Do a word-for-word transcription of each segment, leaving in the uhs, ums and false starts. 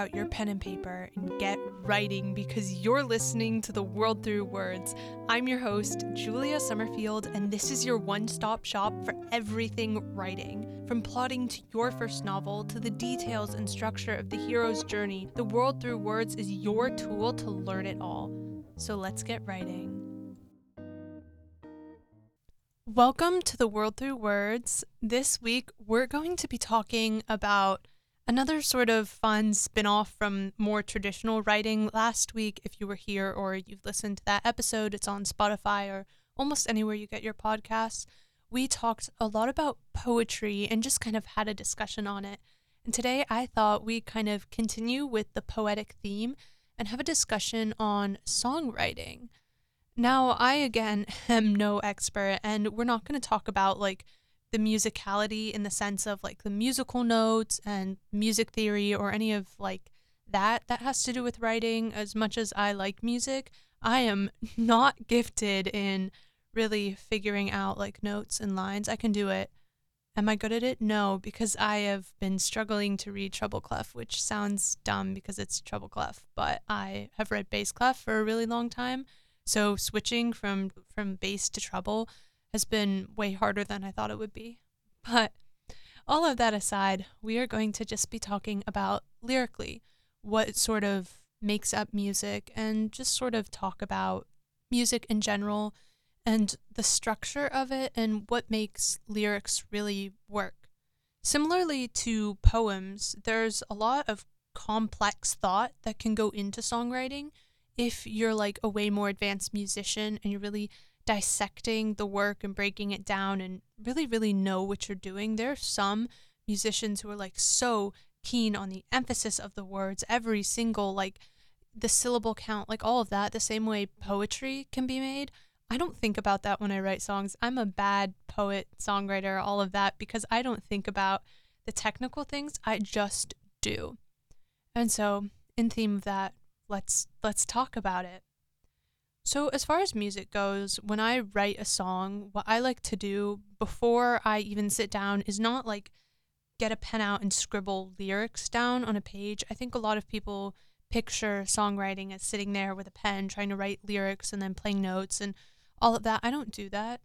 out your pen and paper and get writing, because you're listening to The World Through Words. I'm your host, Julia Summerfield, and this is your one-stop shop for everything writing. From plotting to your first novel, to the details and structure of the hero's journey, The World Through Words is your tool to learn it all. So let's get writing. Welcome to The World Through Words. This week, we're going to be talking about another sort of fun spin-off from more traditional writing. Last week, if you were here or you've listened to that episode, it's on Spotify or almost anywhere you get your podcasts. We talked a lot about poetry and just kind of had a discussion on it. And today, I thought we kind of continue with the poetic theme and have a discussion on songwriting. Now, I, again, am no expert, and we're not going to talk about, like, the musicality in the sense of, like, the musical notes and music theory or any of, like, that. That has to do with writing. As much as I like music, I am not gifted in really figuring out, like, notes and lines. I can do it. Am I good at it? No, because I have been struggling to read treble clef, which sounds dumb because it's treble clef, but I have read bass clef for a really long time. So switching from, from bass to treble has been way harder than I thought it would be. But all of that aside, we are going to just be talking about lyrically, what sort of makes up music, and just sort of talk about music in general and the structure of it and what makes lyrics really work. Similarly to poems, there's a lot of complex thought that can go into songwriting. If you're like a way more advanced musician and you're really dissecting the work and breaking it down and really, really know what you're doing, there are some musicians who are like so keen on the emphasis of the words, every single, like the syllable count, like all of that, the same way poetry can be made. I don't think about that when I write songs. I'm a bad poet, songwriter, all of that, because I don't think about the technical things. I just do. And so in theme of that, Let's let's talk about it. So as far as music goes, when I write a song, what I like to do before I even sit down is not like get a pen out and scribble lyrics down on a page. I think a lot of people picture songwriting as sitting there with a pen trying to write lyrics and then playing notes and all of that. I don't do that.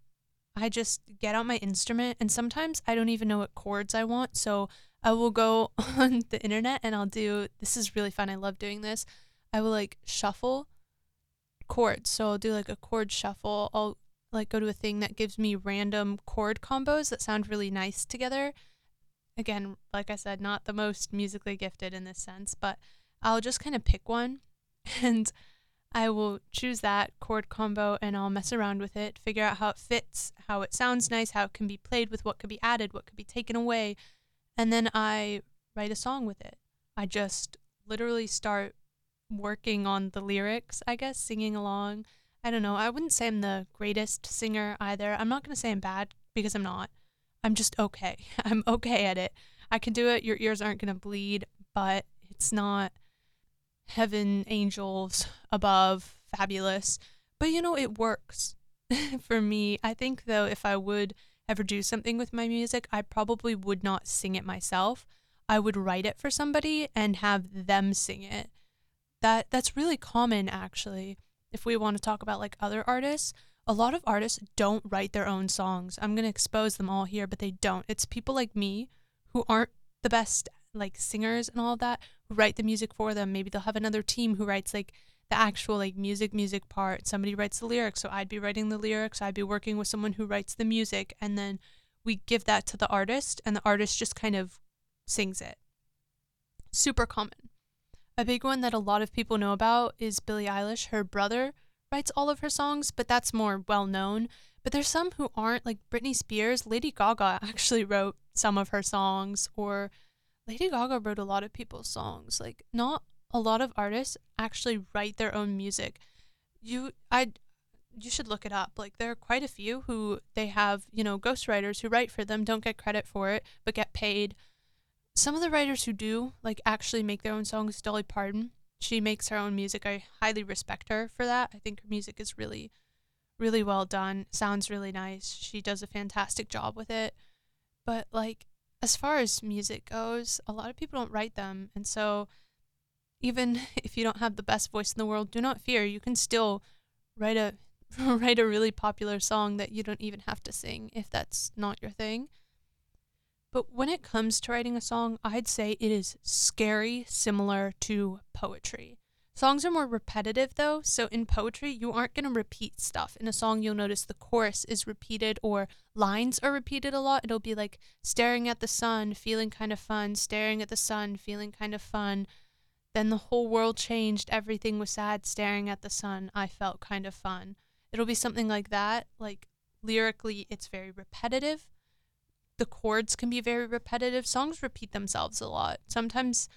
I just get out my instrument, and sometimes I don't even know what chords I want. So I will go on the internet and I'll do, this is really fun, I love doing this. I will like shuffle chords. So I'll do like a chord shuffle. I'll like go to a thing that gives me random chord combos that sound really nice together. Again, like I said, not the most musically gifted in this sense, but I'll just kind of pick one and I will choose that chord combo and I'll mess around with it, figure out how it fits, how it sounds nice, how it can be played with, what could be added, what could be taken away. And then I write a song with it. I just literally start working on the lyrics, I guess, singing along. I don't know. I wouldn't say I'm the greatest singer either. I'm not going to say I'm bad because I'm not. I'm just okay. I'm okay at it. I can do it. Your ears aren't going to bleed, but it's not heaven, angels above, fabulous. But, you know, it works for me. I think, though, if I would ever do something with my music, I probably would not sing it myself. I would write it for somebody and have them sing it. That that's really common, actually. If we want to talk about like other artists, a lot of artists don't write their own songs. I'm going to expose them all here, but they don't. It's people like me who aren't the best like singers and all of that who write the music for them. Maybe they'll have another team who writes like the actual like music music part. Somebody writes the lyrics, so I'd be writing the lyrics. I'd be working with someone who writes the music, and then we give that to the artist, and the artist just kind of sings it. Super common. A big one that a lot of people know about is Billie Eilish. Her brother writes all of her songs, but that's more well known. But there's some who aren't, like Britney Spears. Lady Gaga actually wrote some of her songs, or Lady Gaga wrote a lot of people's songs. Like, not a lot of artists actually write their own music. You, I, you should look it up. Like, there are quite a few who they have, you know, ghostwriters who write for them, don't get credit for it, but get paid. Some of the writers who do, like, actually make their own songs, Dolly Parton, she makes her own music. I highly respect her for that. I think her music is really, really well done. Sounds really nice. She does a fantastic job with it. But, like, as far as music goes, a lot of people don't write them. And so even if you don't have the best voice in the world, do not fear. You can still write a write a really popular song that you don't even have to sing if that's not your thing. But when it comes to writing a song, I'd say it is scary similar to poetry. Songs are more repetitive though, so in poetry you aren't going to repeat stuff. In a song you'll notice the chorus is repeated or lines are repeated a lot. It'll be like staring at the sun, feeling kind of fun, staring at the sun, feeling kind of fun. Then the whole world changed, everything was sad, staring at the sun, I felt kind of fun. It'll be something like that. Like lyrically it's very repetitive. The chords can be very repetitive. Songs repeat themselves a lot, sometimes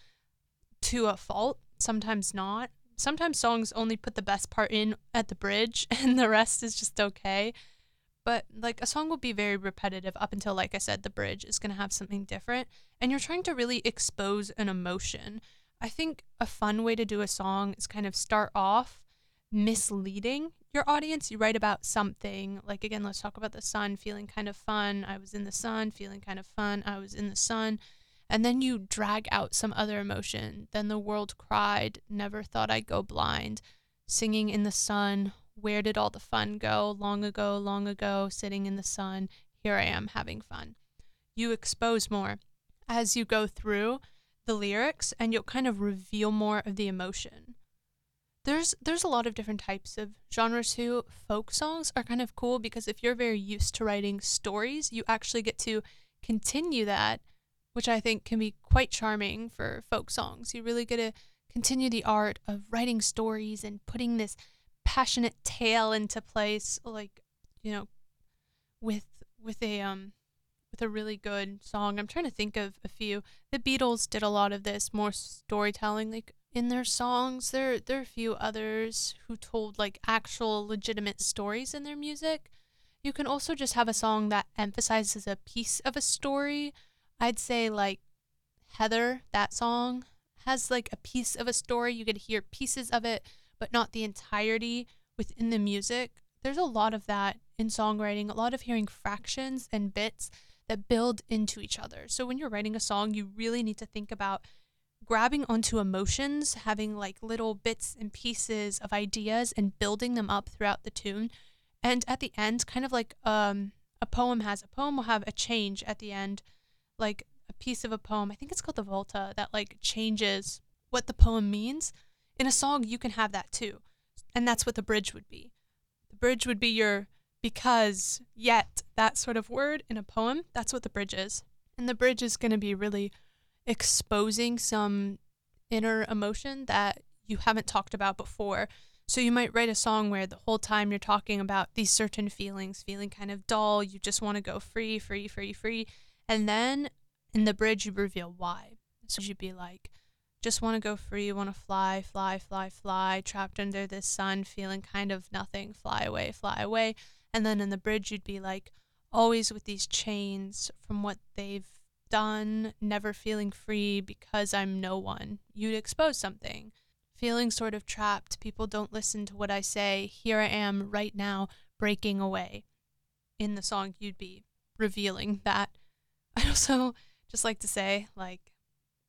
to a fault. Sometimes not. Sometimes songs only put the best part in at the bridge and the rest is just okay. But like a song will be very repetitive up until, like I said, the bridge is going to have something different. And you're trying to really expose an emotion. I think a fun way to do a song is kind of start off misleading your audience. You write about something. Like again, let's talk about the sun, feeling kind of fun. I was in the sun, feeling kind of fun. I was in the sun. And then you drag out some other emotion. Then the world cried, never thought I'd go blind. Singing in the sun, where did all the fun go? Long ago, long ago, sitting in the sun, here I am having fun. You expose more as you go through the lyrics and you'll kind of reveal more of the emotion. There's there's a lot of different types of genres too. Folk songs are kind of cool because if you're very used to writing stories, you actually get to continue that, which I think can be quite charming for folk songs. You really get to continue the art of writing stories and putting this passionate tale into place, like, you know, with with a um with a really good song. I'm trying to think of a few. The Beatles did a lot of this, more storytelling, like in their songs. There there are a few others who told like actual legitimate stories in their music. You can also just have a song that emphasizes a piece of a story. I'd say like Heather, that song, has like a piece of a story. You could hear pieces of it, but not the entirety within the music. There's a lot of that in songwriting, a lot of hearing fractions and bits that build into each other. So when you're writing a song, you really need to think about grabbing onto emotions, having like little bits and pieces of ideas and building them up throughout the tune. And at the end, kind of like um, a poem has, a poem will have a change at the end, like a piece of a poem, I think it's called the Volta, that like changes what the poem means. In a song, you can have that too. And that's what the bridge would be. The bridge would be your because, yet, that sort of word in a poem. That's what the bridge is. And the bridge is going to be really exposing some inner emotion that you haven't talked about before. So you might write a song where the whole time you're talking about these certain feelings, feeling kind of dull, you just want to go free, free, free, free. And then in the bridge, you reveal why. So you'd be like, just want to go free, want to fly, fly, fly, fly, trapped under this sun, feeling kind of nothing, fly away, fly away. And then in the bridge, you'd be like, always with these chains from what they've done, never feeling free because I'm no one. You'd expose something. Feeling sort of trapped, people don't listen to what I say, here I am right now, breaking away. In the song, you'd be revealing that. I also just like to say, like,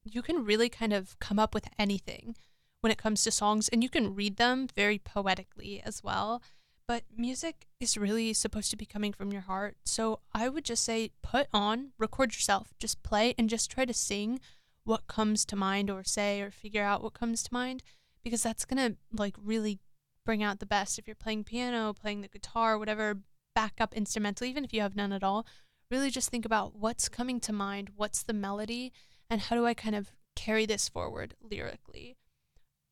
you can really kind of come up with anything when it comes to songs, and you can read them very poetically as well. But music is really supposed to be coming from your heart. So I would just say, put on, record yourself, just play and just try to sing what comes to mind or say or figure out what comes to mind, because that's going to like really bring out the best. If you're playing piano, playing the guitar, whatever backup instrumental, even if you have none at all, really just think about what's coming to mind, what's the melody, and how do I kind of carry this forward lyrically.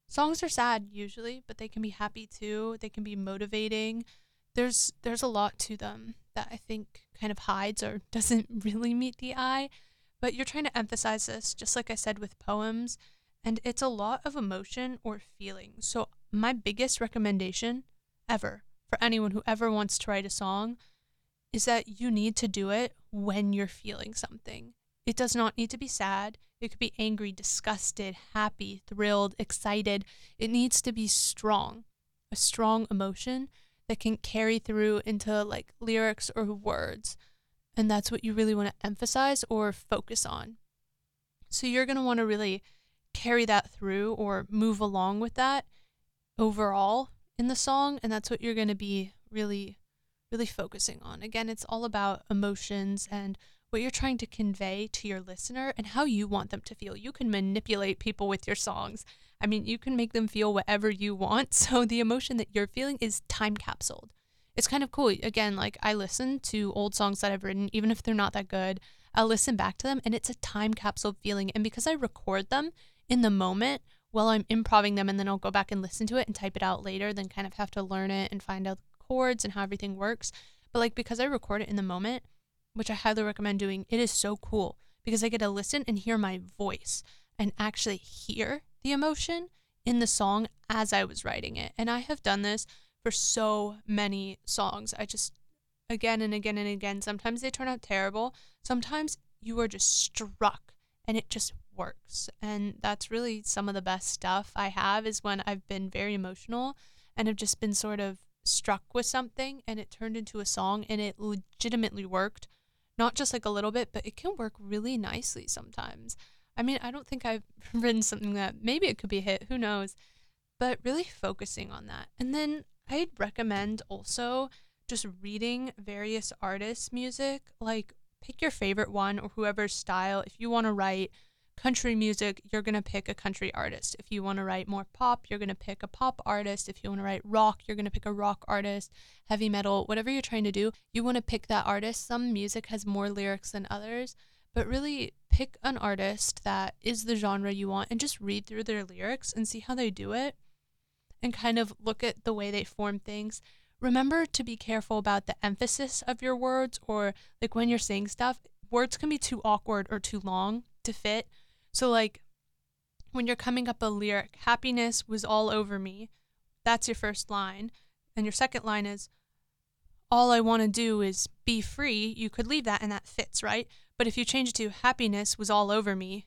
Songs are sad usually, but they can be happy too. They can be motivating. There's there's a lot to them that I think kind of hides or doesn't really meet the eye. But you're trying to emphasize this, just like I said with poems, and it's a lot of emotion or feeling. So my biggest recommendation ever for anyone who ever wants to write a song is that you need to do it when you're feeling something. It does not need to be sad. It could be angry, disgusted, happy, thrilled, excited. It needs to be strong, a strong emotion that can carry through into like lyrics or words. And that's what you really want to emphasize or focus on. So you're going to want to really carry that through or move along with that overall in the song. And that's what you're going to be really, really focusing on. Again, it's all about emotions and what you're trying to convey to your listener and how you want them to feel. You can manipulate people with your songs. I mean, you can make them feel whatever you want. So the emotion that you're feeling is time capsuled. It's kind of cool. Again, like I listen to old songs that I've written, even if they're not that good, I'll listen back to them and it's a time capsule feeling. And because I record them in the moment while I'm improvising them, and then I'll go back and listen to it and type it out later, then kind of have to learn it and find out the chords and how everything works. But like, because I record it in the moment, which I highly recommend doing, it is so cool because I get to listen and hear my voice and actually hear the emotion in the song as I was writing it. And I have done this for so many songs. I just, again and again and again, sometimes they turn out terrible. Sometimes you are just struck and it just works. And that's really some of the best stuff I have, is when I've been very emotional and have just been sort of struck with something and it turned into a song and it legitimately worked. Not just like a little bit, but it can work really nicely sometimes. I mean, I don't think I've written something that maybe it could be a hit, who knows, but really focusing on that. And then I'd recommend also just reading various artists' music, like pick your favorite one or whoever's style. If you want to write country music, you're going to pick a country artist. If you want to write more pop, you're going to pick a pop artist. If you want to write rock, you're going to pick a rock artist, heavy metal, whatever you're trying to do, you want to pick that artist. Some music has more lyrics than others, but really pick an artist that is the genre you want and just read through their lyrics and see how they do it and kind of look at the way they form things. Remember to be careful about the emphasis of your words, or like when you're saying stuff, words can be too awkward or too long to fit. So like when you're coming up a lyric, happiness was all over me. That's your first line. And your second line is, all I want to do is be free. You could leave that and that fits, right? But if you change it to happiness was all over me,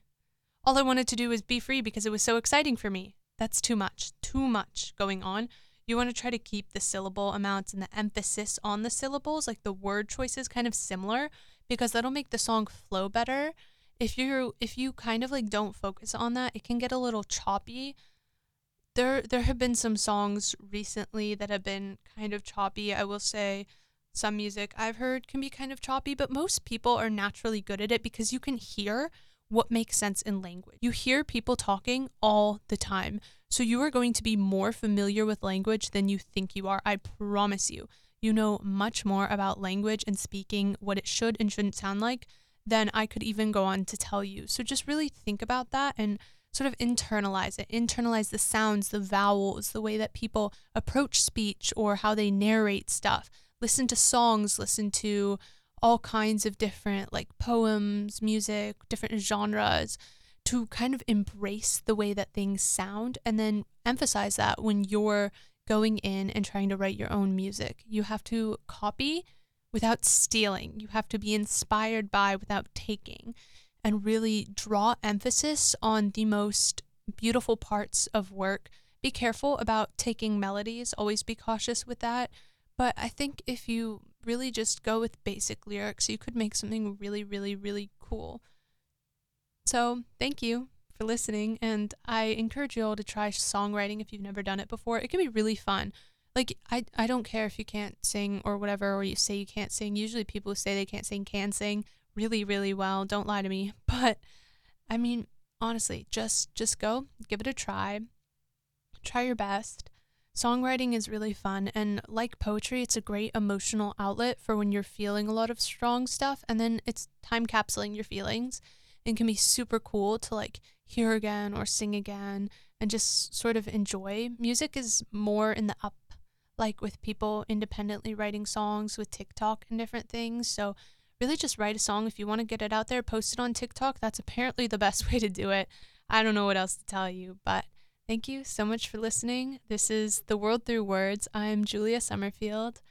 all I wanted to do is be free because it was so exciting for me. That's too much, too much going on. You want to try to keep the syllable amounts and the emphasis on the syllables, like the word choices, kind of similar, because that'll make the song flow better. If you if you kind of like don't focus on that, it can get a little choppy. There there have been some songs recently that have been kind of choppy. I will say some music I've heard can be kind of choppy, but most people are naturally good at it because you can hear what makes sense in language. You hear people talking all the time. So you are going to be more familiar with language than you think you are. I promise you, you know much more about language and speaking, what it should and shouldn't sound like, than I could even go on to tell you. So just really think about that and sort of internalize it. Internalize the sounds, the vowels, the way that people approach speech or how they narrate stuff. Listen to songs, listen to all kinds of different like poems, music, different genres, to kind of embrace the way that things sound and then emphasize that when you're going in and trying to write your own music. You have to copy without stealing. You have to be inspired by without taking, and really draw emphasis on the most beautiful parts of work. Be careful about taking melodies. Always be cautious with that. But I think if you really just go with basic lyrics, you could make something really, really, really cool. So thank you for listening, and I encourage you all to try songwriting if you've never done it before. It can be really fun. Like, I, I don't care if you can't sing or whatever, or you say you can't sing. Usually people who say they can't sing can sing really, really well. Don't lie to me. But, I mean, honestly, just, just go. Give it a try. Try your best. Songwriting is really fun, and like poetry, it's a great emotional outlet for when you're feeling a lot of strong stuff, and then it's time capsuling your feelings and can be super cool to like hear again or sing again and just sort of enjoy. Music is more in the up, like with people independently writing songs with TikTok and different things. So really just write a song. If you want to get it out there, post it on TikTok. That's apparently the best way to do it. I don't know what else to tell you, but thank you so much for listening. This is The World Through Words. I'm Julia Summerfield,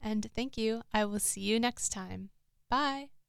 and thank you. I will see you next time. Bye.